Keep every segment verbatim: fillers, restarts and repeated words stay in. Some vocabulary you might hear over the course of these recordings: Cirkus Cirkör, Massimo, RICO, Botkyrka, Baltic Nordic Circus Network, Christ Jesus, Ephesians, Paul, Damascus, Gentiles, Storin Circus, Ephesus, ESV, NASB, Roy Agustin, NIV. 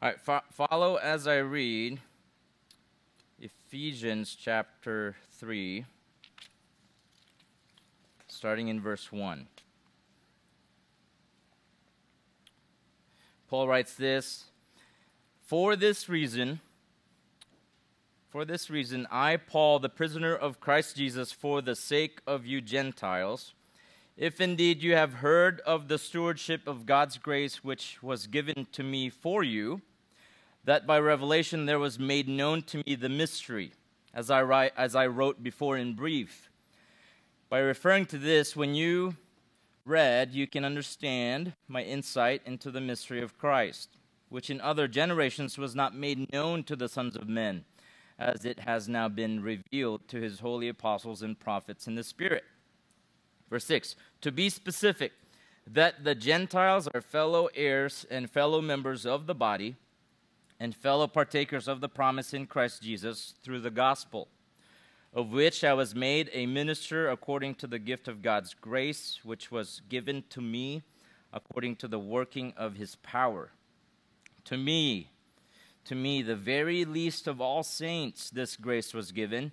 All right, fo follow as I read Ephesians chapter three, starting in verse one. Paul writes this, For this reason, for this reason, I, Paul, the prisoner of Christ Jesus, for the sake of you Gentiles, if indeed you have heard of the stewardship of God's grace which was given to me for you, that by revelation there was made known to me the mystery, as I, write, as I wrote before in brief. By referring to this, when you read, you can understand my insight into the mystery of Christ, which in other generations was not made known to the sons of men, as it has now been revealed to his holy apostles and prophets in the Spirit. Verse six, to be specific, that the Gentiles are fellow heirs and fellow members of the body, and fellow partakers of the promise in Christ Jesus through the gospel, of which I was made a minister according to the gift of God's grace, which was given to me according to the working of his power. To me, to me, the very least of all saints, this grace was given,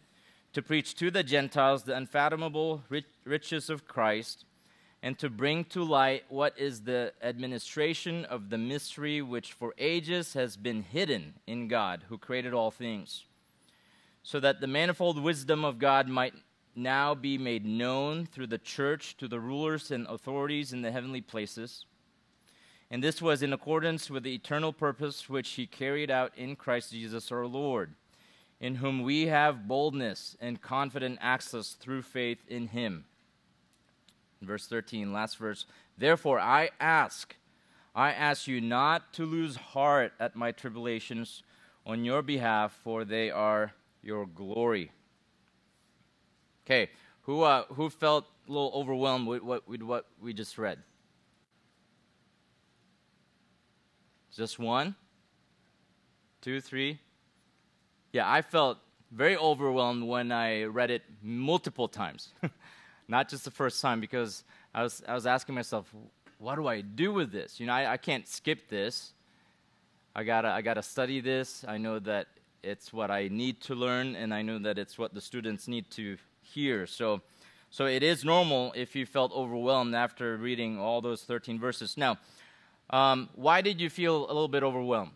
to preach to the Gentiles the unfathomable riches of Christ, and to bring to light what is the administration of the mystery which for ages has been hidden in God, who created all things, so that the manifold wisdom of God might now be made known through the church to the rulers and authorities in the heavenly places. And this was in accordance with the eternal purpose which he carried out in Christ Jesus our Lord, in whom we have boldness and confident access through faith in him. Verse thirteen, last verse, Therefore I ask, I ask you not to lose heart at my tribulations on your behalf, for they are your glory. Okay, who, uh, who felt a little overwhelmed with what, with what we just read? Just one? Two, three? Yeah, I felt very overwhelmed when I read it multiple times. Not just the first time, because I was, I was asking myself, what do I do with this? You know, I, I can't skip this. I gotta, I gotta study this. I know that it's what I need to learn, and I know that it's what the students need to hear. So, so it is normal if you felt overwhelmed after reading all those thirteen verses. Now, um, why did you feel a little bit overwhelmed?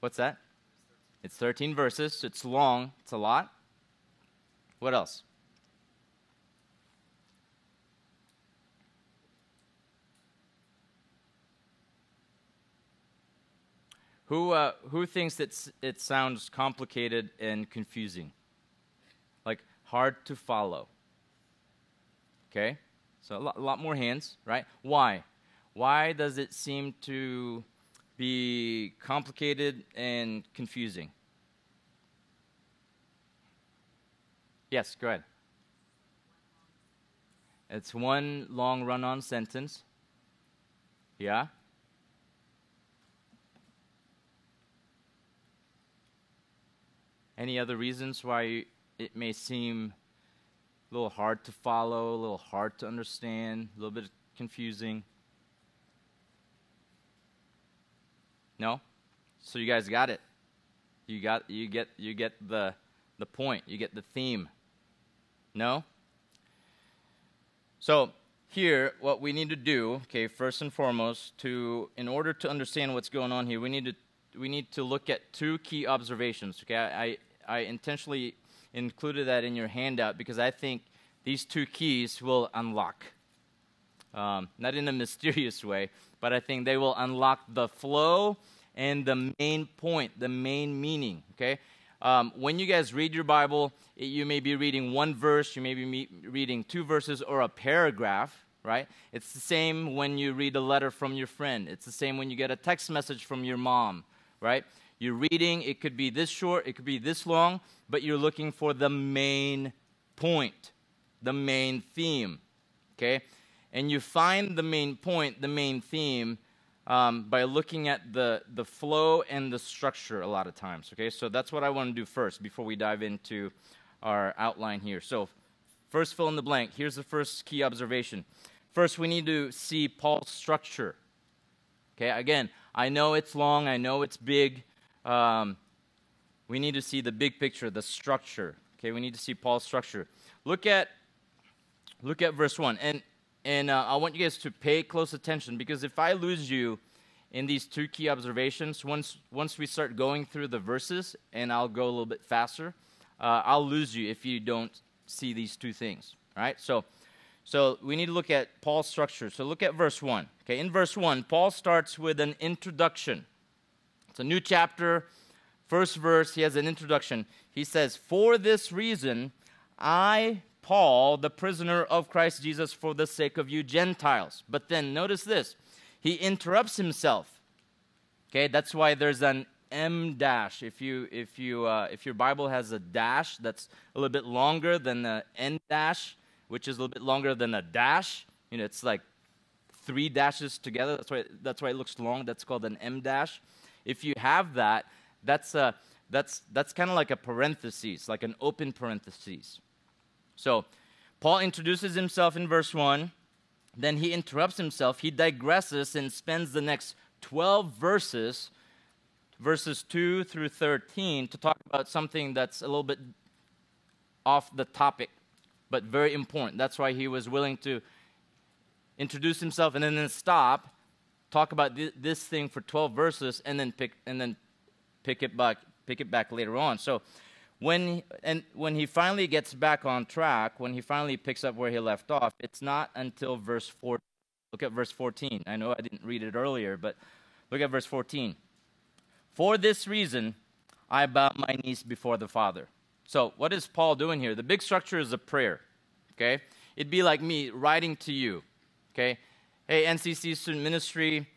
What's that? It's thirteen verses. It's long. It's a lot. What else? Who uh, who thinks that it sounds complicated and confusing, like hard to follow? Okay, so a lot, a lot more hands, right? Why? Why does it seem to be complicated and confusing? Yes, go ahead. It's one long run-on sentence. Yeah? Any other reasons why it may seem a little hard to follow, a little hard to understand, a little bit confusing? No? So you guys got it. You got you get you get the the point. You get the theme. No? So here, what we need to do, okay, first and foremost, to in order to understand what's going on here, we need to we need to look at two key observations. Okay, I I, I intentionally included that in your handout because I think these two keys will unlock, um, not in a mysterious way, but I think they will unlock the flow and the main point, the main meaning. Okay. Um, when you guys read your Bible, it, you may be reading one verse, you may be me reading two verses or a paragraph, right? It's the same when you read a letter from your friend. It's the same when you get a text message from your mom, right? You're reading, it could be this short, it could be this long, but you're looking for the main point, the main theme, okay? And you find the main point, the main theme, Um, by looking at the, the flow and the structure a lot of times, okay? So that's what I want to do first before we dive into our outline here. So first fill in the blank. Here's the first key observation. First, we need to see Paul's structure, Okay, again, I know it's long, I know it's big. Um, we need to see the big picture, the structure. Okay, we need to see Paul's structure. Look at, look at verse one, and and uh, I want you guys to pay close attention, because if I lose you in these two key observations, once once we start going through the verses, and I'll go a little bit faster, uh, I'll lose you if you don't see these two things. All right, so. So we need to look at Paul's structure. So look at verse one. Okay, in verse one, Paul starts with an introduction. It's a new chapter. First verse, he has an introduction. He says, "For this reason, I, Paul, the prisoner of Christ Jesus, for the sake of you Gentiles." But then notice this. He interrupts himself. Okay, that's why there's an M dash. If you if you uh, if your Bible has a dash, that's a little bit longer than the N dash, which is a little bit longer than a dash. You know, it's like three dashes together. That's why, that's why it looks long. That's called an M dash. If you have that, that's, a, that's, that's kind of like a parenthesis, like an open parenthesis. So Paul introduces himself in verse one. Then he interrupts himself. He digresses and spends the next twelve verses, verses two through thirteen, to talk about something that's a little bit off the topic, but very important. That's why he was willing to introduce himself and then stop, talk about th this thing for twelve verses, and then pick and then pick it back, pick it back later on. So when and when he finally gets back on track, when he finally picks up where he left off, it's not until verse four. Look at verse fourteen. I know I didn't read it earlier, but look at verse fourteen. "For this reason, I bow my knees before the Father." So what is Paul doing here? The big structure is a prayer, okay? It'd be like me writing to you, okay? Hey, N C C Student Ministry,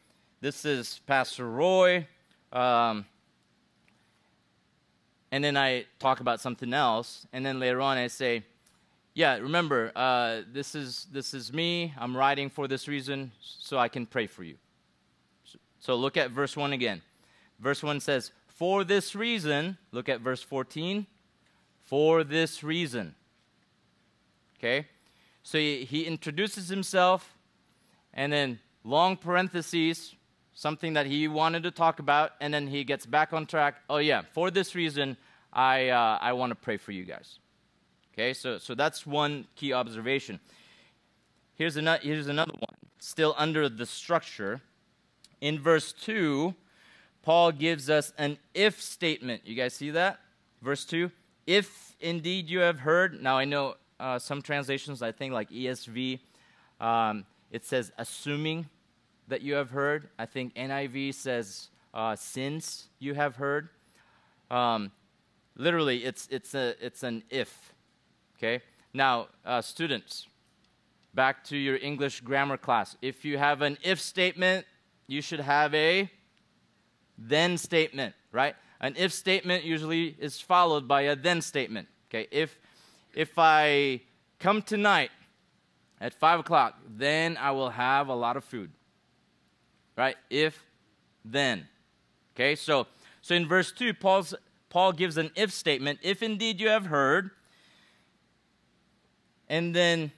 this is Pastor Roy. Um, and then I talk about something else, and then later on I say, yeah, remember, uh, this is, this is me. I'm writing for this reason so I can pray for you. So, so look at verse one again. Verse one says, "For this reason," look at verse fourteen, "for this reason." Okay? So he, he introduces himself, and then long parentheses, something that he wanted to talk about, and then he gets back on track. Oh yeah, for this reason, I, uh, I want to pray for you guys. Okay? So, so that's one key observation. Here's another, here's another one, still under the structure. In verse two, Paul gives us an if statement. You guys see that? Verse two. "If indeed you have heard," now I know uh, some translations, I think like E S V, um, it says "assuming that you have heard." I think N I V says uh, "since you have heard." Um, literally, it's, it's, a, it's an if, okay? Now, uh, students, back to your English grammar class. If you have an if statement, you should have a then statement, right? An if statement usually is followed by a then statement. Okay, if if I come tonight at five o'clock, then I will have a lot of food. Right? If then. Okay, so so in verse two, Paul's Paul gives an if statement. If indeed you have heard, and then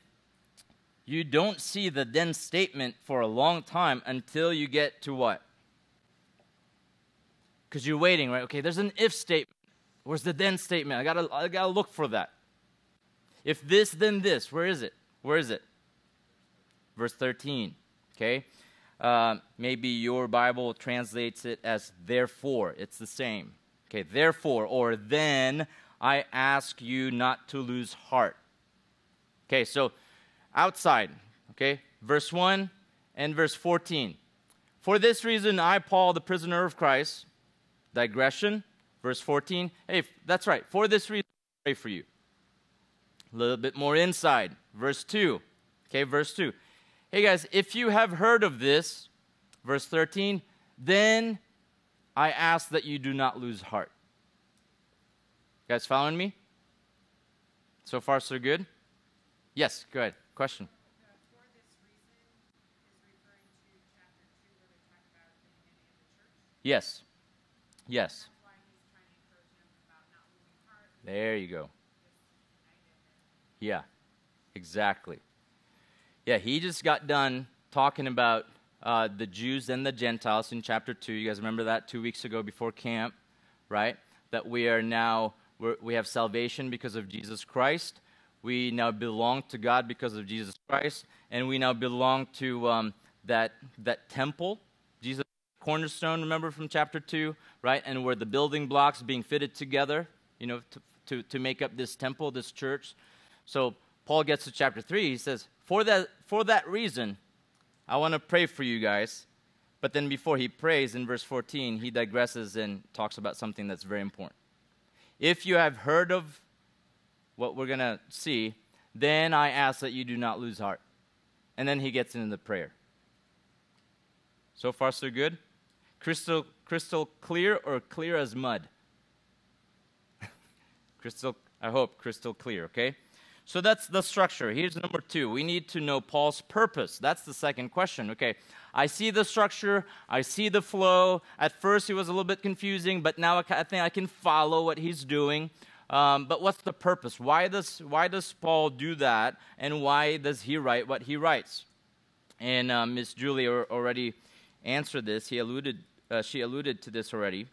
you don't see the then statement for a long time until you get to what? Because you're waiting, right? Okay, there's an if statement. Where's the then statement? I gotta, I gotta look for that. If this, then this. Where is it? Where is it? Verse thirteen, okay? Uh, maybe your Bible translates it as "therefore." It's the same. Okay, "therefore," or "then I ask you not to lose heart." Okay, so outside, okay? Verse one and verse fourteen. "For this reason, I, Paul, the prisoner of Christ." Digression, verse fourteen. Hey, that's right. "For this reason, I pray for you." A little bit more inside. Verse two. Okay, verse two. "Hey guys, if you have heard of this," verse thirteen, "then I ask that you do not lose heart." You guys following me? So far, so good? Yes, go ahead. Question. Yes. Yes. There you go. Yeah, exactly. Yeah, he just got done talking about uh, the Jews and the Gentiles in chapter two. You guys remember that two weeks ago before camp, right? That we are now, we're, we have salvation because of Jesus Christ. We now belong to God because of Jesus Christ. And we now belong to um, that, that temple, Jesus cornerstone, remember from chapter two, right? And where the building blocks being fitted together, you know, to, to, to make up this temple, this church. So Paul gets to chapter three. He says, for that, for that reason, I want to pray for you guys. But then before he prays, in verse fourteen, he digresses and talks about something that's very important. If you have heard of what we're going to see, then I ask that you do not lose heart. And then he gets into the prayer. So far, so good? Crystal, crystal clear or clear as mud? Crystal, I hope, crystal clear, okay? So that's the structure. Here's number two. We need to know Paul's purpose. That's the second question. Okay, I see the structure. I see the flow. At first, it was a little bit confusing, but now I think I can follow what he's doing. Um, but what's the purpose? Why does, why does Paul do that, and why does he write what he writes? And um, Miss Julie already answered this. He alluded, uh, she alluded to this already.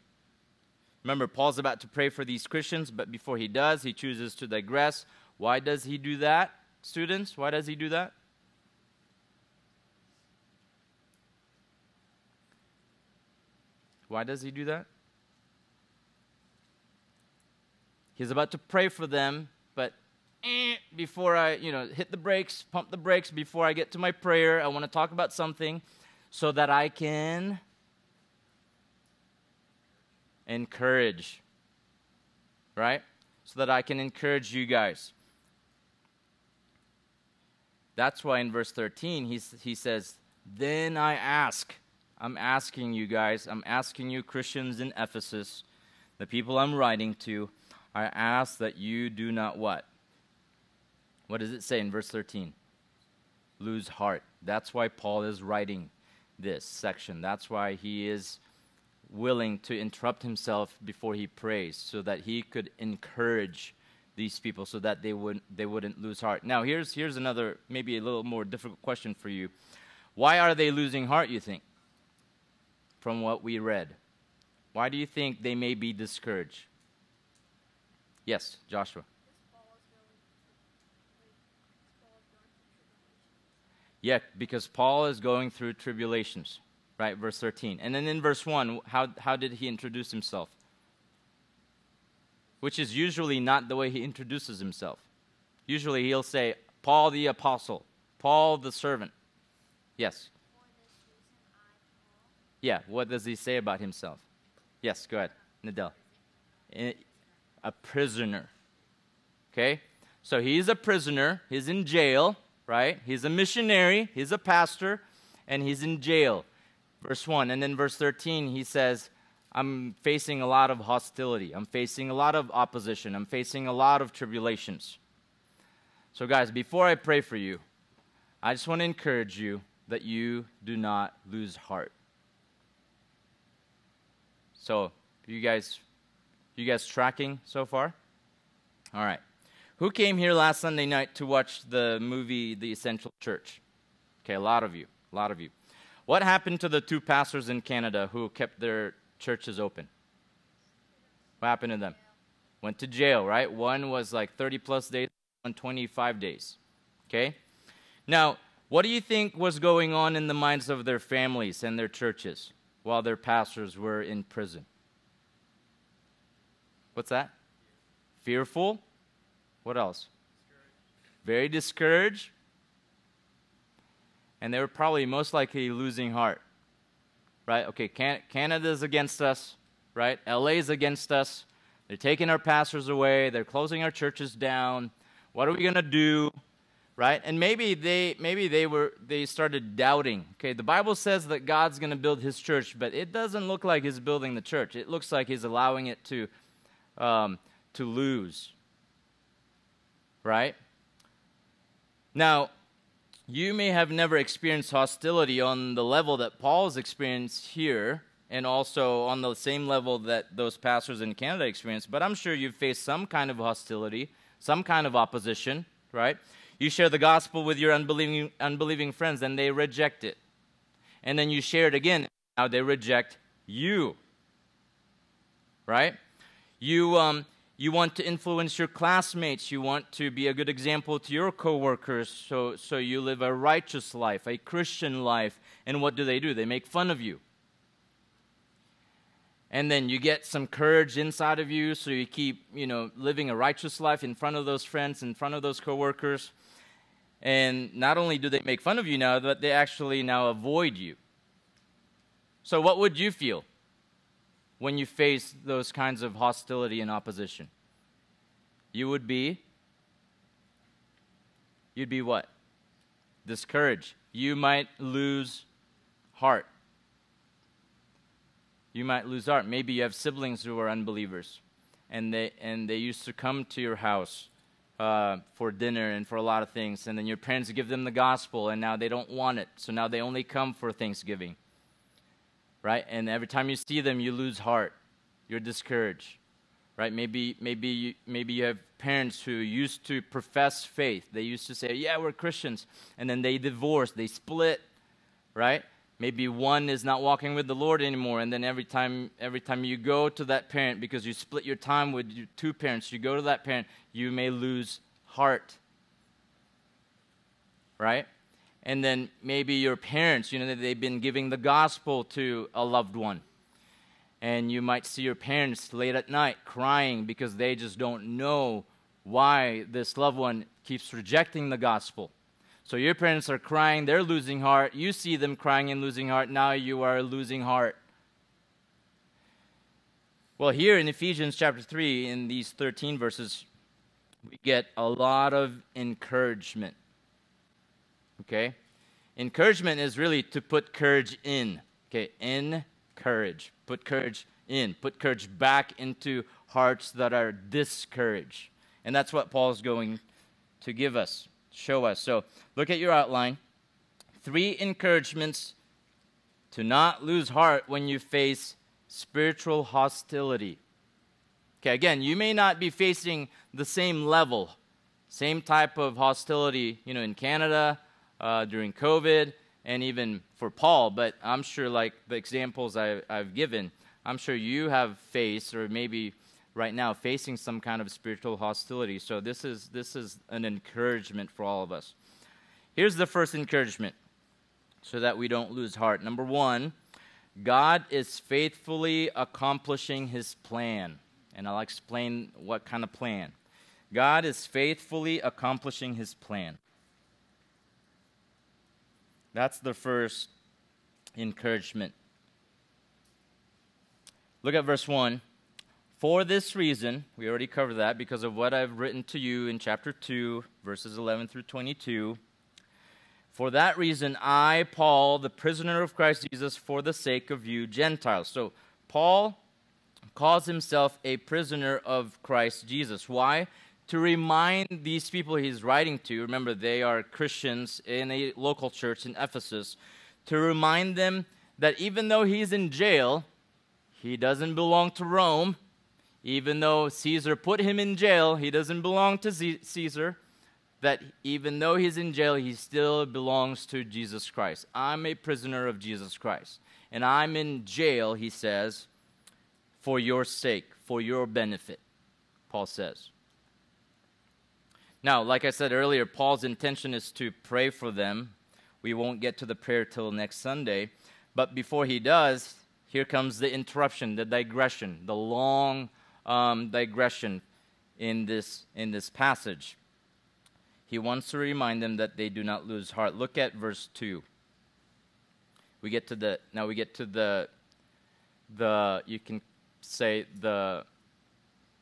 Remember, Paul's about to pray for these Christians, but before he does, he chooses to digress. Why does he do that, students? Why does he do that? Why does he do that? He's about to pray for them, but eh, before I, you know, hit the brakes, pump the brakes, before I get to my prayer, I want to talk about something so that I can encourage, right? So that I can encourage you guys. That's why in verse thirteen, he, he says, then I ask. I'm asking you guys. I'm asking you Christians in Ephesus, the people I'm writing to. I ask that you do not what? What does it say in verse thirteen? Lose heart. That's why Paul is writing this section. That's why he is willing to interrupt himself before he prays, so that he could encourage these people, so that they wouldn't they wouldn't lose heart. Now here's here's another, maybe a little more difficult question for you. Why are they losing heart, you think? From what we read, why do you think they may be discouraged? Yes, Joshua. Yeah, because Paul is going through tribulations. Right, verse thirteen. And then in verse one, how, how did he introduce himself? Which is usually not the way he introduces himself. Usually he'll say, Paul the apostle, Paul the servant. Yes? Yeah, what does he say about himself? Yes, go ahead, Nadell. A prisoner. Okay? So he's a prisoner. He's in jail, right? He's a missionary. He's a pastor. And he's in jail. Verse one, and then verse thirteen, he says, I'm facing a lot of hostility. I'm facing a lot of opposition. I'm facing a lot of tribulations. So guys, before I pray for you, I just want to encourage you that you do not lose heart. So you guys, you guys tracking so far? All right. Who came here last Sunday night to watch the movie The Essential Church? Okay, a lot of you, a lot of you. What happened to the two pastors in Canada who kept their churches open? What happened to them? Went to jail, right? One was like thirty plus days, one twenty-five days, okay? Now, what do you think was going on in the minds of their families and their churches while their pastors were in prison? What's that? Fearful. What else? Discouraged. Very discouraged. And they were probably most likely losing heart, right? Okay, Can Canada's against us, right? L A's against us. They're taking our pastors away. They're closing our churches down. What are we gonna do, right? And maybe they maybe they were they started doubting. Okay, the Bible says that God's gonna build His church, but it doesn't look like He's building the church. It looks like He's allowing it to um, to lose, right? Now, you may have never experienced hostility on the level that Paul's experienced here, and also on the same level that those pastors in Canada experienced, but I'm sure you've faced some kind of hostility, some kind of opposition, right? You share the gospel with your unbelieving, unbelieving friends, and they reject it. and then you share it again. Now they reject you, right? You, um, you want to influence your classmates. You want to be a good example to your coworkers, so, so you live a righteous life, a Christian life. And what do they do? They make fun of you. And then you get some courage inside of you, so you keep, you know, living a righteous life in front of those friends, in front of those coworkers. And not only do they make fun of you now, but they actually now avoid you. So what would you feel when you face those kinds of hostility and opposition? You would be, you'd be what? Discouraged. You might lose heart. You might lose heart. Maybe you have siblings who are unbelievers, and they, and they used to come to your house uh, for dinner and for a lot of things, and then your parents give them the gospel, and now they don't want it, so now they only come for Thanksgiving, right? And every time you see them, you lose heart. You're discouraged, right? Maybe, maybe, you, maybe you have parents who used to profess faith. They used to say, yeah, we're Christians, and then they divorce, they split, right? Maybe one is not walking with the Lord anymore, and then every time every time you go to that parent, because you split your time with your two parents, you go to that parent, you may lose heart, right? And then maybe your parents, you know, they've been giving the gospel to a loved one, and you might see your parents late at night crying because they just don't know why this loved one keeps rejecting the gospel. So your parents are crying, they're losing heart. You see them crying and losing heart. Now you are losing heart. Well, here in Ephesians chapter three, in these thirteen verses, we get a lot of encouragement. Okay? Encouragement is really to put courage in. Okay? Encourage. Put courage in. Put courage back into hearts that are discouraged. And that's what Paul's going to give us. Show us. So look at your outline. Three encouragements to not lose heart when you face spiritual hostility. Okay, again, you may not be facing the same level, same type of hostility, you know, in Canada uh, during COVID, and even for Paul, but I'm sure like the examples I, I've given, I'm sure you have faced, or maybe right now facing, some kind of spiritual hostility. So this is, this is an encouragement for all of us. Here's the first encouragement so that we don't lose heart. Number one, God is faithfully accomplishing his plan. And I'll explain what kind of plan. God is faithfully accomplishing his plan. That's the first encouragement. Look at verse one. For this reason, we already covered that, because of what I've written to you in chapter two, verses eleven through twenty-two. For that reason, I, Paul, the prisoner of Christ Jesus, for the sake of you Gentiles. So Paul calls himself a prisoner of Christ Jesus. Why? To remind these people he's writing to, remember they are Christians in a local church in Ephesus, to remind them that even though he's in jail, he doesn't belong to Rome. Even though Caesar put him in jail, he doesn't belong to Caesar, that even though he's in jail, he still belongs to Jesus Christ. I'm a prisoner of Jesus Christ, and I'm in jail, he says, for your sake, for your benefit, Paul says. Now, like I said earlier, Paul's intention is to pray for them. We won't get to the prayer till next Sunday, but before he does, here comes the interruption, the digression, the long Um, digression in this in this passage. He wants to remind them that they do not lose heart. Look at verse two. We get to the now we get to the the you can say the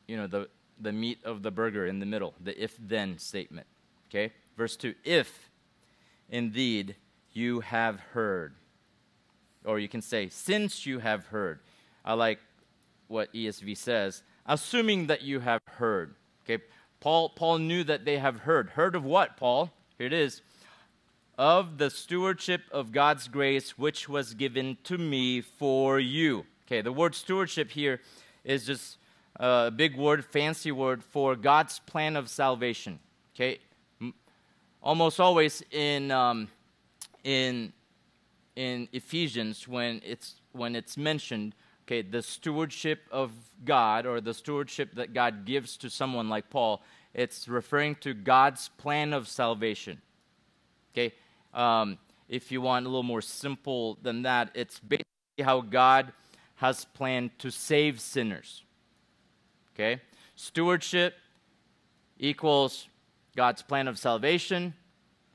you know the the meat of the burger in the middle, the if then statement. Okay? Verse two. If indeed you have heard, or you can say since you have heard. I like what E S V says, assuming that you have heard. Okay, Paul, Paul knew that they have heard. Heard of what, Paul? Here it is. Of the stewardship of God's grace, which was given to me for you. Okay, the word stewardship here is just a big word, fancy word for God's plan of salvation. Okay, almost always in um, in in Ephesians when it's when it's mentioned, okay, the stewardship of God or the stewardship that God gives to someone like Paul, it's referring to God's plan of salvation. Okay, um, if you want a little more simple than that, it's basically how God has planned to save sinners. Okay, stewardship equals God's plan of salvation.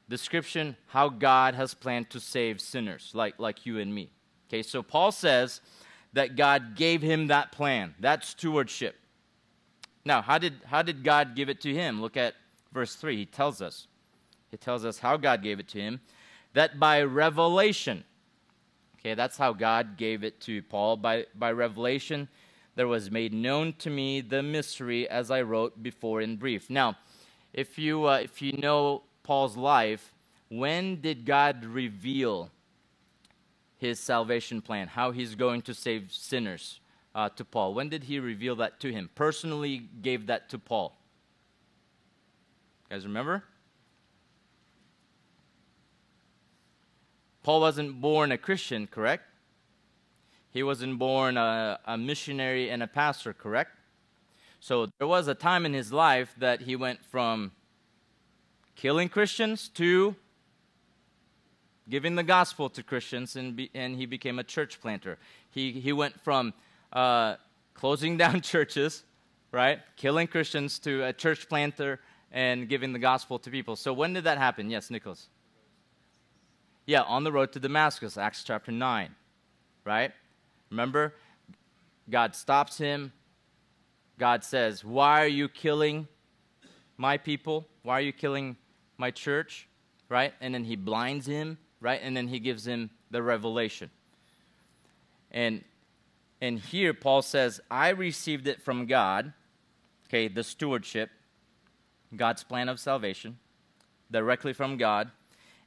Description, how God has planned to save sinners like, like you and me. Okay, so Paul says that God gave him that plan, that stewardship. Now, how did, how did God give it to him? Look at verse three. He tells us. He tells us how God gave it to him, that by revelation. Okay, that's how God gave it to Paul. By, by revelation, there was made known to me the mystery as I wrote before in brief. Now, if you, uh, if you know Paul's life, when did God reveal his salvation plan, how he's going to save sinners uh, to Paul? When did he reveal that to him? Personally gave that to Paul. You guys remember? Paul wasn't born a Christian, correct? He wasn't born a, a missionary and a pastor, correct? So there was a time in his life that he went from killing Christians to giving the gospel to Christians, and be, and he became a church planter. He, he went from uh, closing down churches, right, killing Christians, to a church planter and giving the gospel to people. So when did that happen? Yes, Nicholas. Yeah, on the road to Damascus, Acts chapter nine, right? Remember, God stops him. God says, why are you killing my people? Why are you killing my church, right? And then he blinds him, right? And then he gives him the revelation. And, and here Paul says, I received it from God, okay, the stewardship, God's plan of salvation, directly from God.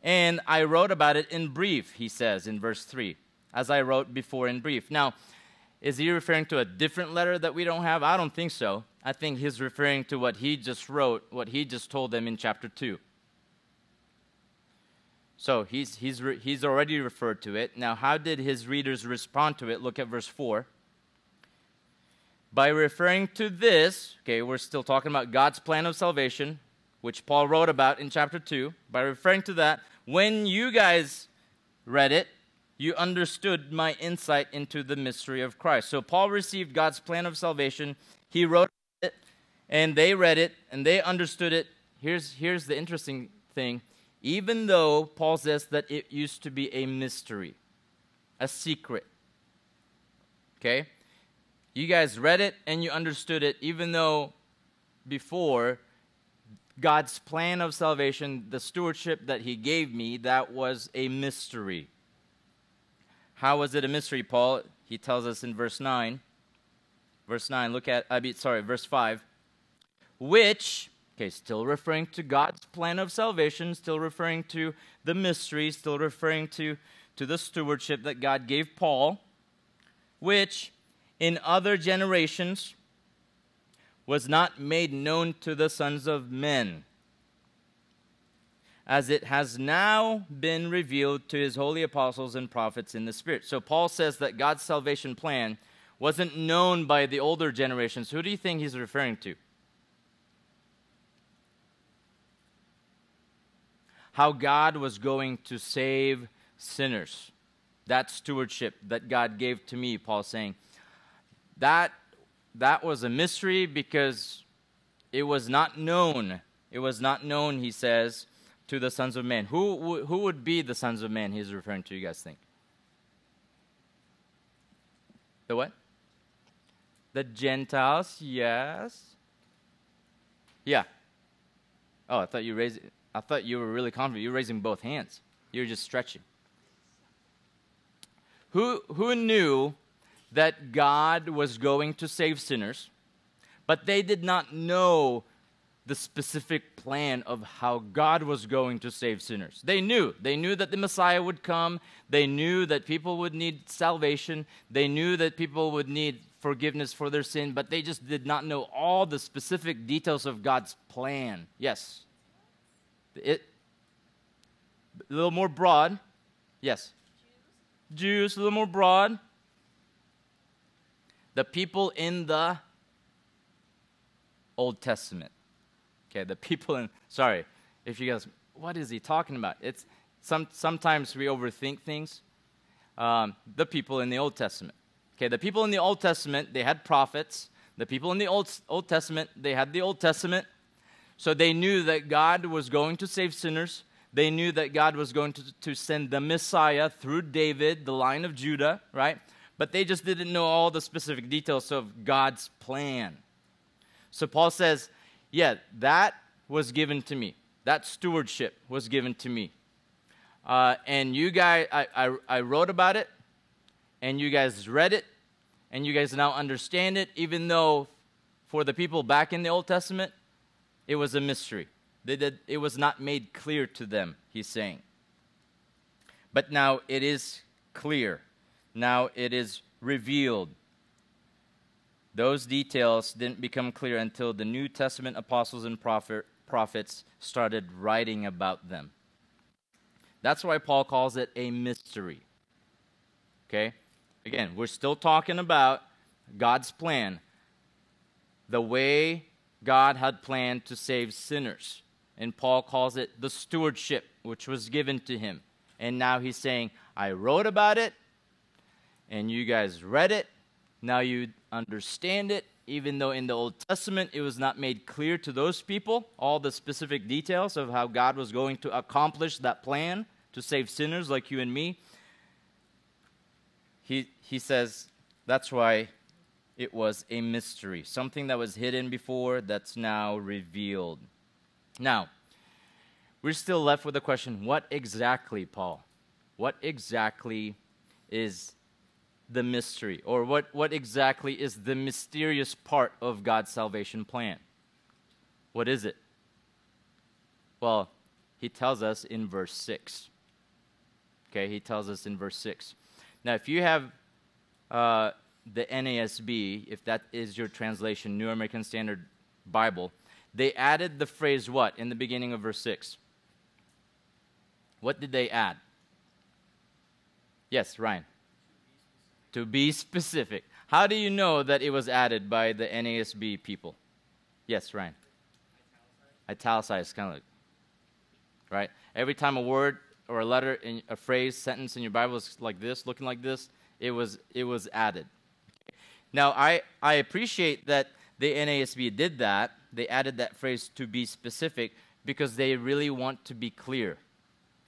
And I wrote about it in brief, he says in verse three, as I wrote before in brief. Now, is he referring to a different letter that we don't have? I don't think so. I think he's referring to what he just wrote, what he just told them in chapter two. So he's, he's, re, he's already referred to it. Now, how did his readers respond to it? Look at verse four. By referring to this, okay, we're still talking about God's plan of salvation, which Paul wrote about in chapter two. By referring to that, when you guys read it, you understood my insight into the mystery of Christ. So Paul received God's plan of salvation. He wrote it, and they read it, and they understood it. Here's, here's the interesting thing. Even though Paul says that it used to be a mystery, a secret, okay? You guys read it, and you understood it, even though before God's plan of salvation, the stewardship that he gave me, that was a mystery. How was it a mystery, Paul? He tells us in verse nine. Verse nine, look at, I mean, sorry, verse five, which, okay, still referring to God's plan of salvation, still referring to the mystery, still referring to, to the stewardship that God gave Paul, which in other generations was not made known to the sons of men, as it has now been revealed to his holy apostles and prophets in the Spirit. So Paul says that God's salvation plan wasn't known by the older generations. Who do you think he's referring to? How God was going to save sinners. That stewardship that God gave to me, Paul's saying, that, that was a mystery because it was not known. It was not known, he says, to the sons of men. Who, who would be the sons of men he's referring to, you guys think? The what? The Gentiles, yes. Yeah. Oh, I thought you raised, I thought you were really confident. You were raising both hands. You were just stretching. Who, who knew that God was going to save sinners, but they did not know the specific plan of how God was going to save sinners? They knew. They knew that the Messiah would come. They knew that people would need salvation. They knew that people would need forgiveness for their sin, but they just did not know all the specific details of God's plan. Yes. It, a little more broad. Yes. Jews, a little more broad. The people in the Old Testament. Okay, the people in, sorry, if you guys, what is he talking about? It's some, sometimes we overthink things. Um, the people in the Old Testament. Okay, the people in the Old Testament, they had prophets. The people in the Old, Old Testament, they had the Old Testament. So they knew that God was going to save sinners. They knew that God was going to, to send the Messiah through David, the line of Judah, right? But they just didn't know all the specific details of God's plan. So Paul says, yeah, that was given to me. That stewardship was given to me. Uh, and you guys, I, I, I wrote about it, and you guys read it, and you guys now understand it, even though for the people back in the Old Testament, it was a mystery. They did, it was not made clear to them, he's saying. But now it is clear. Now it is revealed. Those details didn't become clear until the New Testament apostles and prophet, prophets started writing about them. That's why Paul calls it a mystery. Okay? Again, we're still talking about God's plan. The way God had planned to save sinners. And Paul calls it the stewardship, which was given to him. And now he's saying, I wrote about it, and you guys read it. Now you understand it, even though in the Old Testament it was not made clear to those people, all the specific details of how God was going to accomplish that plan to save sinners like you and me. He, he says, that's why it was a mystery, something that was hidden before that's now revealed. Now, we're still left with the question, what exactly, Paul? What exactly is the mystery? Or what, what exactly is the mysterious part of God's salvation plan? What is it? Well, he tells us in verse six. Okay, he tells us in verse six. Now, if you have uh, the N A S B, if that is your translation, New American Standard Bible, they added the phrase what in the beginning of verse six? What did they add? Yes, Ryan. To be specific. How do you know that it was added by the N A S B people? Yes, Ryan. Italicized, kind of like, right? Every time a word or a letter, in a phrase, sentence in your Bible is like this, looking like this, it was, it was added. Now, I, I appreciate that the N A S B did that. They added that phrase to be specific because they really want to be clear.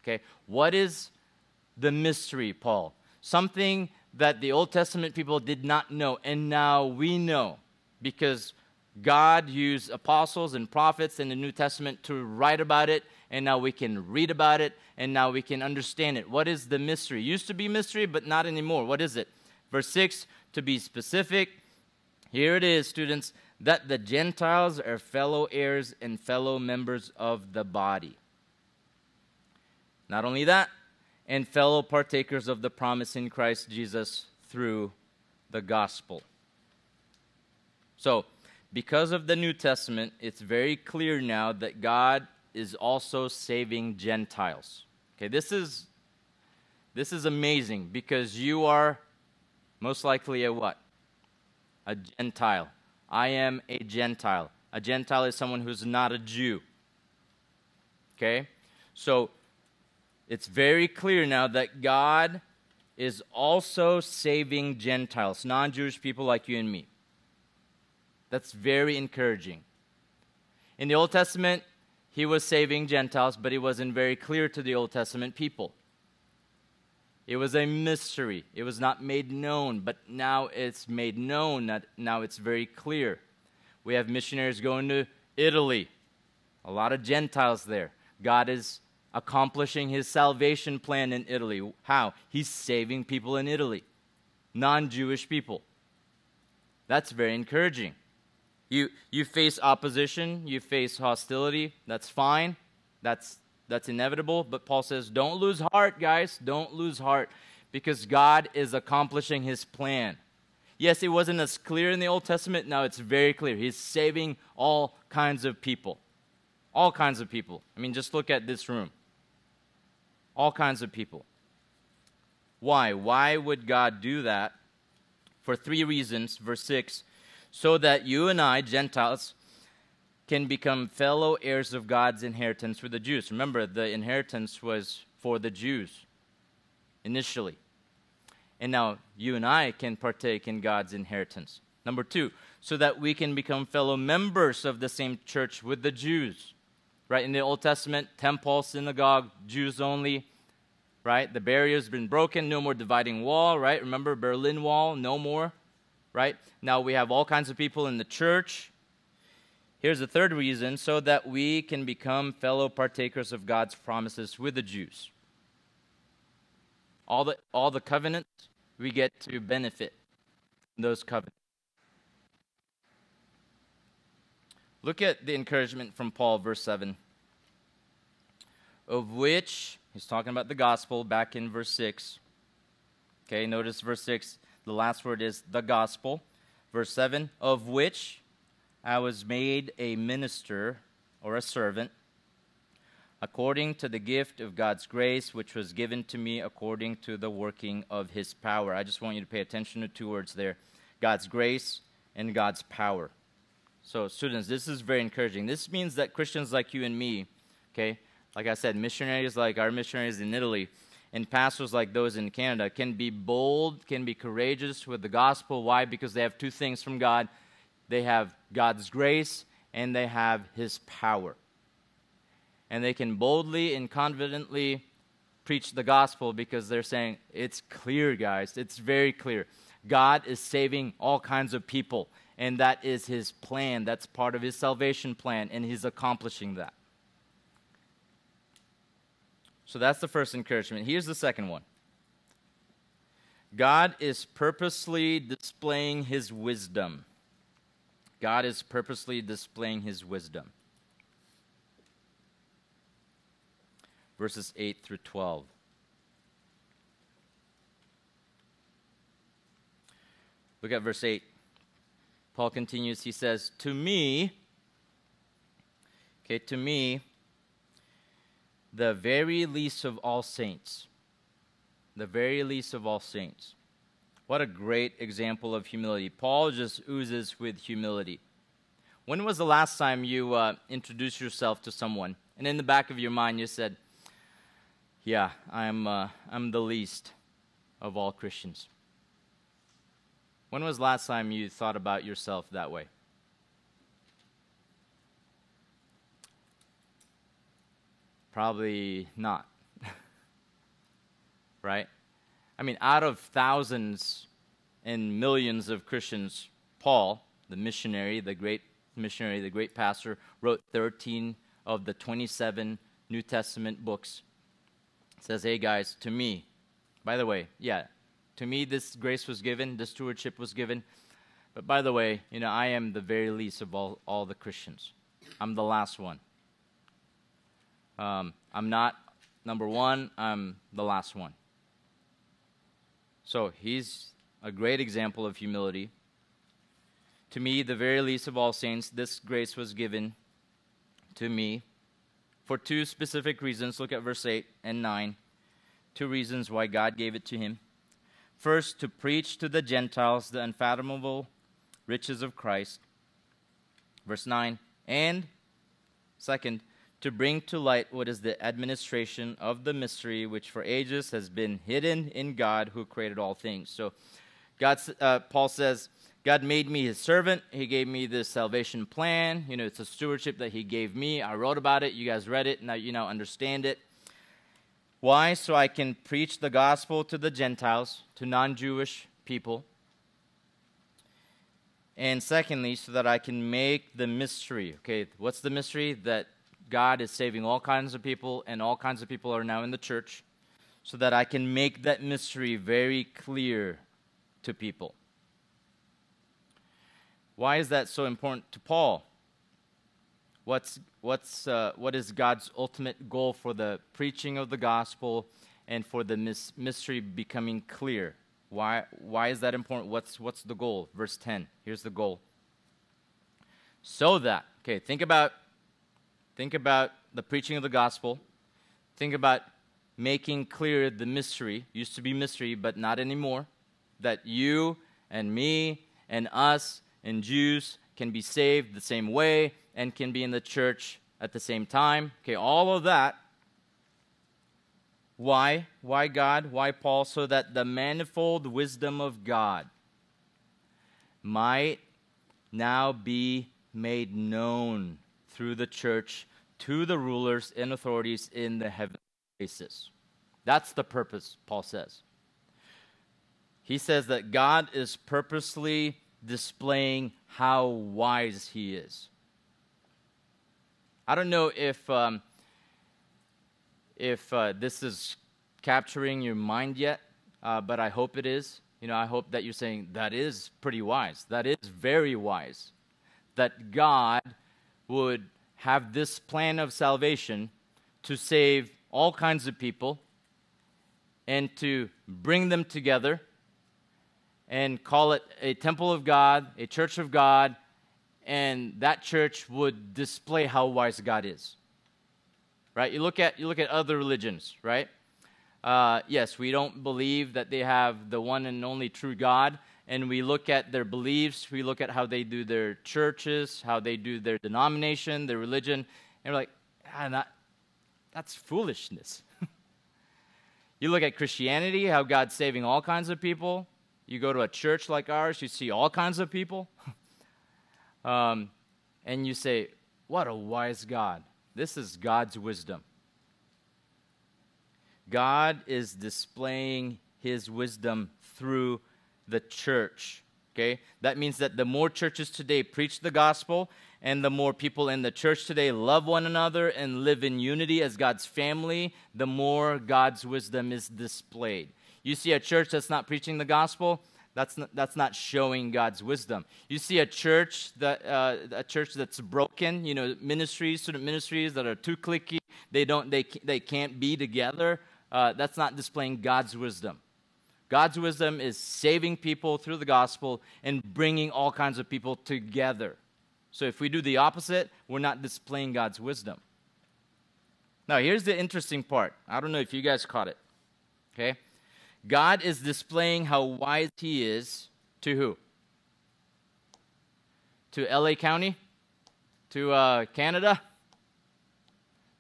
Okay? What is the mystery, Paul? Something that the Old Testament people did not know, and now we know because God used apostles and prophets in the New Testament to write about it, and now we can read about it, and now we can understand it. What is the mystery? Used to be mystery, but not anymore. What is it? Verse six, to be specific, here it is, students, that the Gentiles are fellow heirs and fellow members of the body. Not only that, and fellow partakers of the promise in Christ Jesus through the gospel. So, because of the New Testament, it's very clear now that God is also saving Gentiles. Okay, this is, this is amazing because you are most likely a what? A Gentile. I am a Gentile. A Gentile is someone who's not a Jew. Okay? So, it's very clear now that God is also saving Gentiles, non-Jewish people like you and me. That's very encouraging. In the Old Testament, he was saving Gentiles, but it wasn't very clear to the Old Testament people. It was a mystery. It was not made known, but now it's made known. Now it's very clear. We have missionaries going to Italy. A lot of Gentiles there. God is accomplishing his salvation plan in Italy. How? He's saving people in Italy, non-Jewish people. That's very encouraging. You, you face opposition, you face hostility, that's fine, that's, that's inevitable, but Paul says, don't lose heart, guys, don't lose heart, because God is accomplishing his plan. Yes, it wasn't as clear in the Old Testament, now it's very clear. He's saving all kinds of people, all kinds of people. I mean, just look at this room. All kinds of people. Why? Why would God do that? For three reasons, verse six, so that you and I, Gentiles, can become fellow heirs of God's inheritance with the Jews. Remember, the inheritance was for the Jews initially. And now you and I can partake in God's inheritance. Number two, so that we can become fellow members of the same church with the Jews. Right? In the Old Testament, temple, synagogue, Jews only. Right? The barrier's been broken, no more dividing wall, right? Remember, Berlin Wall, no more, right? Now we have all kinds of people in the church. Here's the third reason, so that we can become fellow partakers of God's promises with the Jews. All the, all the covenants, we get to benefit from those covenants. Look at the encouragement from Paul, verse seven, of which... He's talking about the gospel back in verse six. Okay, notice verse six. The last word is the gospel. Verse seven, of which I was made a minister or a servant according to the gift of God's grace, which was given to me according to the working of his power. I just want you to pay attention to two words there, God's grace and God's power. So students, this is very encouraging. This means that Christians like you and me, okay, like I said, missionaries like our missionaries in Italy and pastors like those in Canada can be bold, can be courageous with the gospel. Why? Because they have two things from God. They have God's grace and they have his power. And they can boldly and confidently preach the gospel because they're saying, it's clear, guys. It's very clear. God is saving all kinds of people. And that is his plan. That's part of his salvation plan. And he's accomplishing that. So that's the first encouragement. Here's the second one. God is purposely displaying his wisdom. God is purposely displaying his wisdom. Verses eight through twelve. Look at verse eight. Paul continues. He says, to me, okay, to me, the very least of all saints. The very least of all saints. What a great example of humility. Paul just oozes with humility. When was the last time you uh, introduced yourself to someone, and in the back of your mind you said, yeah, I'm, uh, I'm the least of all Christians? When was the last time you thought about yourself that way? Probably not, right? I mean, out of thousands and millions of Christians, Paul, the missionary, the great missionary, the great pastor, wrote thirteen of the twenty-seven New Testament books. It says, hey, guys, to me, by the way, yeah, to me this grace was given, this stewardship was given. But by the way, you know, I am the very least of all, all the Christians. I'm the last one. Um, I'm not number one, I'm the last one. So he's a great example of humility. To me, the very least of all saints, this grace was given to me for two specific reasons. Look at verse eight and nine. Two reasons why God gave it to him. First, to preach to the Gentiles the unfathomable riches of Christ. Verse nine. And second, to bring to light what is the administration of the mystery which for ages has been hidden in God who created all things. So God, uh, Paul says, God made me his servant. He gave me this salvation plan. You know, it's a stewardship that he gave me. I wrote about it. You guys read it. Now you now understand it. Why? So I can preach the gospel to the Gentiles, to non-Jewish people. And secondly, so that I can make the mystery. Okay, what's the mystery? That God is saving all kinds of people, and all kinds of people are now in the church, so that I can make that mystery very clear to people. Why is that so important to Paul? What's, what's, uh, what is God's ultimate goal for the preaching of the gospel and for the mis- mystery becoming clear? Why, why is that important? What's, what's the goal? Verse ten, here's the goal. So that, okay, think about Think about the preaching of the gospel. Think about making clear the mystery, used to be mystery, but not anymore, that you and me and us and Jews can be saved the same way and can be in the church at the same time. Okay, all of that. Why? Why God? Why Paul? So that the manifold wisdom of God might now be made known through the church to the rulers and authorities in the heavenly places. That's the purpose, Paul says. He says that God is purposely displaying how wise he is. I don't know if um, if uh, this is capturing your mind yet, uh, but I hope it is. You know, I hope that you're saying, that is pretty wise. That is very wise. That God would have this plan of salvation to save all kinds of people and to bring them together and call it a temple of God, a church of God, and that church would display how wise God is. Right? You look at, you look at other religions, right? Uh, yes, we don't believe that they have the one and only true God, and we look at their beliefs, we look at how they do their churches, how they do their denomination, their religion, and we're like, ah, not, that's foolishness. You look at Christianity, how God's saving all kinds of people. You go to a church like ours, you see all kinds of people. Um, and you say, what a wise God. This is God's wisdom. God is displaying his wisdom through the church, okay? That means that the more churches today preach the gospel and the more people in the church today love one another and live in unity as God's family, the more God's wisdom is displayed. You see a church that's not preaching the gospel, That's not, that's not showing God's wisdom. You see a church that uh, a church that's broken. You know, ministries, student ministries that are too cliquey. They don't. They they can't be together. Uh, that's not displaying God's wisdom. God's wisdom is saving people through the gospel and bringing all kinds of people together. So if we do the opposite, we're not displaying God's wisdom. Now here's the interesting part. I don't know if you guys caught it. Okay. God is displaying how wise he is to who? To L A County? To uh, Canada?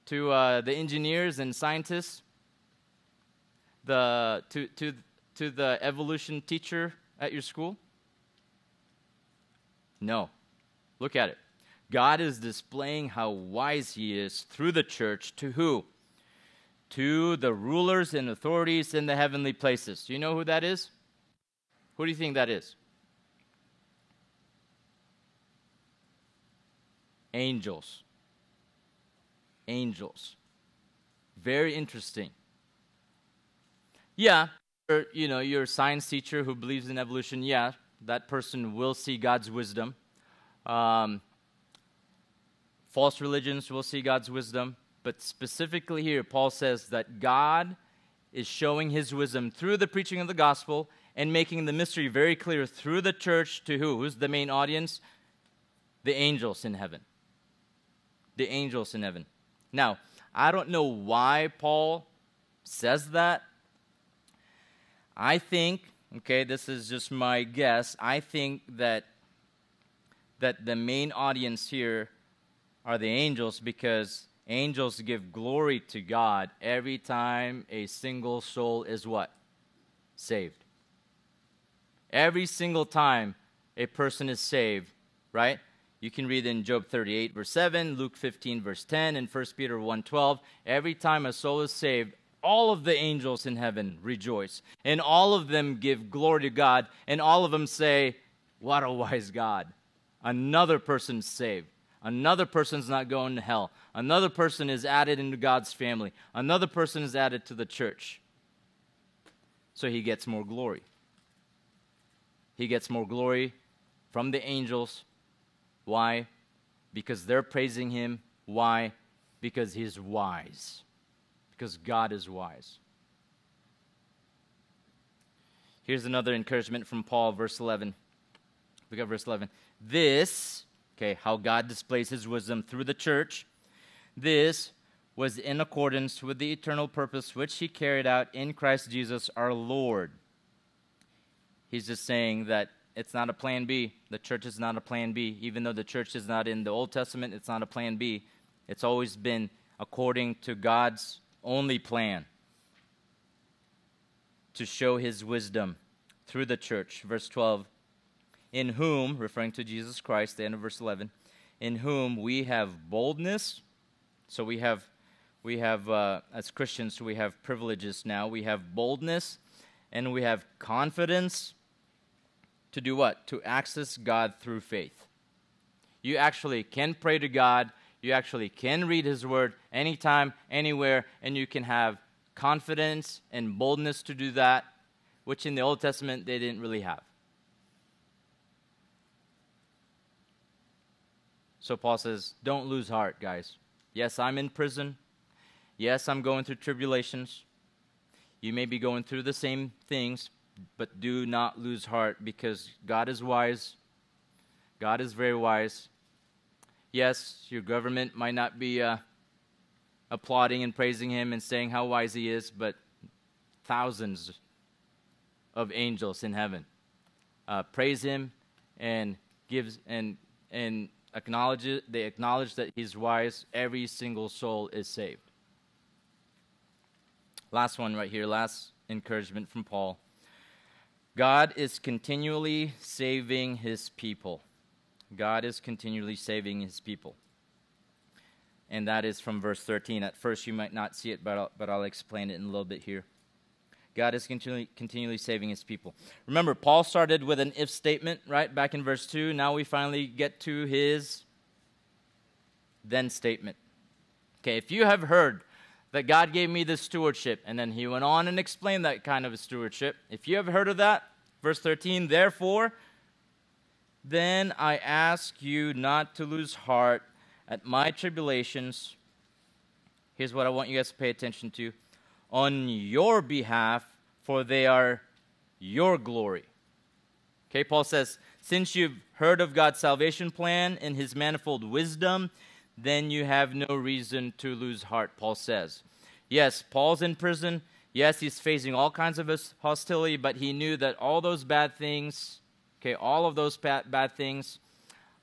To uh, the engineers and scientists? The, to, to, to the evolution teacher at your school? No. Look at it. God is displaying how wise he is through the church to who? To the rulers and authorities in the heavenly places. Do you know who that is? Who do you think that is? Angels. Angels. Very interesting. Yeah, or, you know, your science teacher who believes in evolution, yeah, that person will see God's wisdom. Um, false religions will see God's wisdom. But specifically here, Paul says that God is showing his wisdom through the preaching of the gospel and making the mystery very clear through the church to who? Who's the main audience? The angels in heaven. The angels in heaven. Now, I don't know why Paul says that. I think, okay, this is just my guess, I think that, that the main audience here are the angels because angels give glory to God every time a single soul is what? Saved. Every single time a person is saved, right? You can read in Job thirty-eight, verse seven, Luke fifteen, verse ten, and First Peter one, twelve. Every time a soul is saved, all of the angels in heaven rejoice. And all of them give glory to God. And all of them say, what a wise God. Another person's saved. Another person's not going to hell. Another person is added into God's family. Another person is added to the church. So he gets more glory. He gets more glory from the angels. Why? Because they're praising him. Why? Because he's wise. Because God is wise. Here's another encouragement from Paul, verse eleven. Look at verse eleven. This... okay, how God displays his wisdom through the church. This was in accordance with the eternal purpose which he carried out in Christ Jesus our Lord. He's just saying that it's not a plan B. The church is not a plan B. Even though the church is not in the Old Testament, it's not a plan B. It's always been according to God's only plan to show his wisdom through the church. Verse twelve, in whom, referring to Jesus Christ, the end of verse eleven, in whom we have boldness. So we have, we have uh, as Christians, we have privileges now. We have boldness and we have confidence to do what? To access God through faith. You actually can pray to God. You actually can read his word anytime, anywhere, and you can have confidence and boldness to do that, which in the Old Testament they didn't really have. So Paul says, don't lose heart, guys. Yes, I'm in prison. Yes, I'm going through tribulations. You may be going through the same things, but do not lose heart because God is wise. God is very wise. Yes, your government might not be uh, applauding and praising him and saying how wise he is, but thousands of angels in heaven uh, praise him and gives and and acknowledge it. They acknowledge that he's wise. Every single soul is saved. Last one right here, last encouragement from Paul. God is continually saving his people. God is continually saving his people. And that is from verse thirteen. At first you might not see it, but I'll, but I'll explain it in a little bit here. God is continually, continually saving his people. Remember, Paul started with an if statement, right, back in verse two. Now we finally get to his then statement. Okay, if you have heard that God gave me this stewardship, and then he went on and explained that kind of a stewardship. If you have heard of that, verse thirteen, therefore, then I ask you not to lose heart at my tribulations. Here's what I want you guys to pay attention to. On your behalf, for they are your glory. Okay, Paul says, since you've heard of God's salvation plan and his manifold wisdom, then you have no reason to lose heart, Paul says. Yes, Paul's in prison. Yes, he's facing all kinds of hostility, but he knew that all those bad things, okay, all of those bad, bad things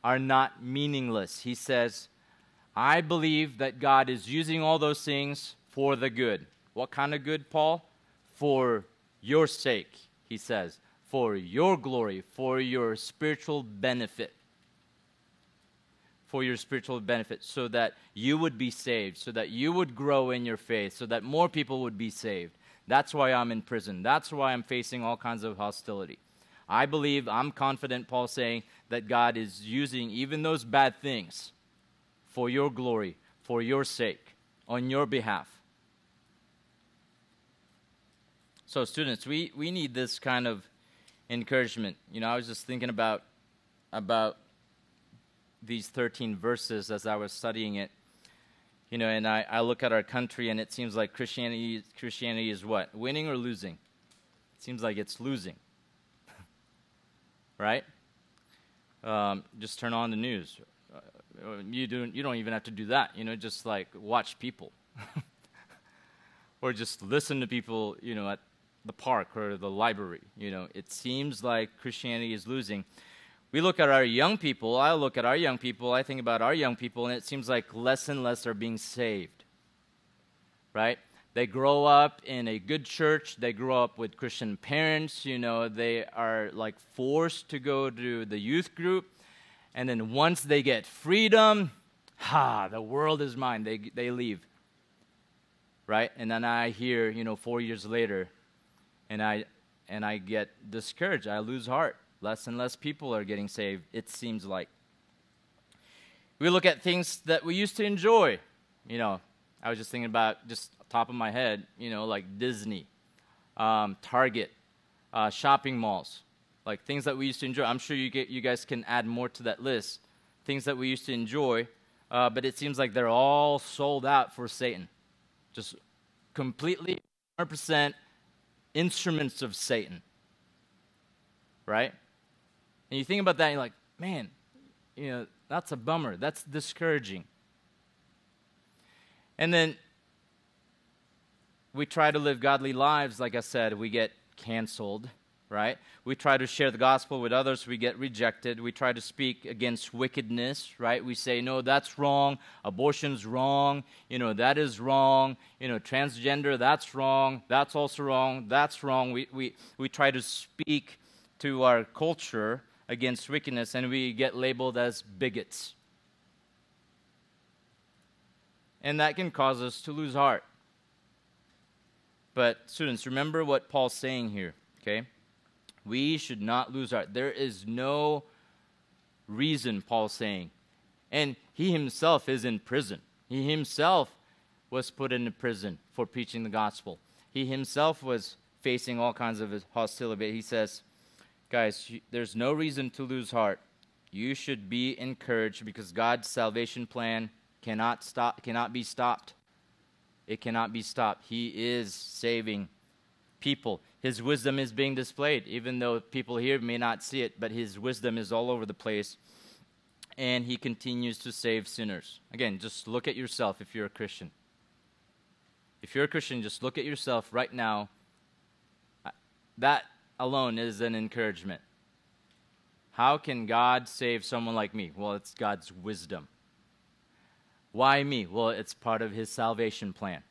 are not meaningless. He says, I believe that God is using all those things for the good. What kind of good, Paul? For your sake, he says, for your glory, for your spiritual benefit, for your spiritual benefit, so that you would be saved, so that you would grow in your faith, so that more people would be saved. That's why I'm in prison. That's why I'm facing all kinds of hostility. I believe, I'm confident, Paul saying, that God is using even those bad things for your glory, for your sake, on your behalf. So students, we, we need this kind of encouragement. You know, I was just thinking about, about these thirteen verses as I was studying it. You know, and I, I look at our country and it seems like Christianity, Christianity is what? Winning or losing? It seems like it's losing. Right? Um, just turn on the news. Uh, you, don't, you don't even have to do that. You know, just like watch people. Or just listen to people, you know, at the park or the library. You know, it seems like Christianity is losing. We look at our young people. I look at our young people. I think about our young people, and it seems like less and less are being saved, right? They grow up in a good church. They grow up with Christian parents. You know, they are, like, forced to go to the youth group. And then once they get freedom, ha, the world is mine. They, they leave, right? And then I hear, you know, four years later, and I and I get discouraged. I lose heart. Less and less people are getting saved, it seems like. We look at things that we used to enjoy. You know, I was just thinking about, just top of my head, you know, like Disney, um, Target, uh, shopping malls, like things that we used to enjoy. I'm sure you, get, you guys can add more to that list, things that we used to enjoy, uh, but it seems like they're all sold out for Satan. Just completely one hundred percent instruments of Satan, right? And you think about that, and you're like, man, you know, that's a bummer. That's discouraging. And then we try to live godly lives. Like I said, we get canceled, right? We try to share the gospel with others. We get rejected. We try to speak against wickedness, right? We say, no, that's wrong. Abortion's wrong. You know, that is wrong. You know, transgender, that's wrong. That's also wrong. That's wrong. We, we, we try to speak to our culture against wickedness, and we get labeled as bigots. And that can cause us to lose heart. But students, remember what Paul's saying here, okay? We should not lose heart. There is no reason, Paul's saying. And he himself is in prison. He himself was put into prison for preaching the gospel. He himself was facing all kinds of hostility. He says, guys, there's no reason to lose heart. You should be encouraged because God's salvation plan cannot stop, cannot be stopped. It cannot be stopped. He is saving people. His wisdom is being displayed, even though people here may not see it, but his wisdom is all over the place, and he continues to save sinners. Again, just look at yourself if you're a Christian. If you're a Christian, just look at yourself right now. That alone is an encouragement. How can God save someone like me? Well, it's God's wisdom. Why me? Well, it's part of his salvation plan.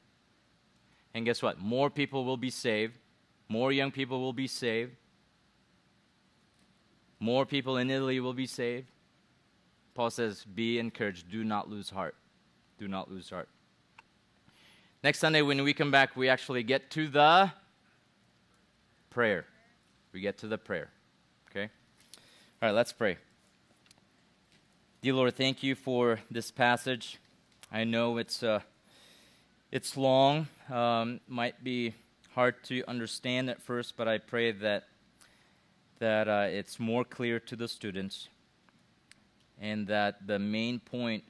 And guess what? More people will be saved. More young people will be saved. More people in Italy will be saved. Paul says, be encouraged. Do not lose heart. Do not lose heart. Next Sunday, when we come back, we actually get to the prayer. We get to the prayer. Okay? All right, let's pray. Dear Lord, thank you for this passage. I know it's uh, it's long, um, might be hard to understand at first, but I pray that that uh, it's more clear to the students, and that the main point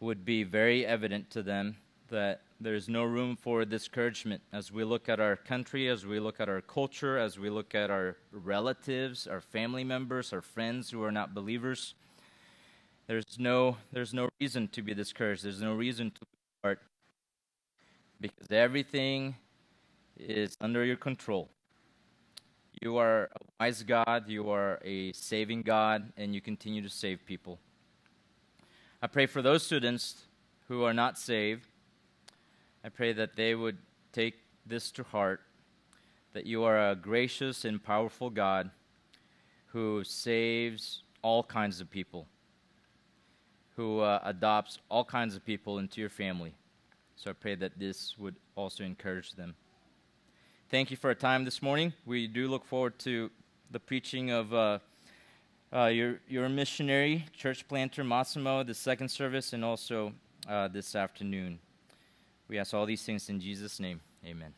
would be very evident to them, that there's no room for discouragement as we look at our country, as we look at our culture, as we look at our relatives, our family members, our friends who are not believers. There's no there's no reason to be discouraged. There's no reason to lose heart, because everything is under your control. You are a wise God, you are a saving God, and you continue to save people. I pray for those students who are not saved. I pray that they would take this to heart, that you are a gracious and powerful God who saves all kinds of people, who uh, adopts all kinds of people into your family. So I pray that this would also encourage them. Thank you for our time this morning. We do look forward to the preaching of uh, uh, your, your missionary, church planter Massimo, the second service, and also uh, this afternoon. We ask all these things in Jesus' name. Amen.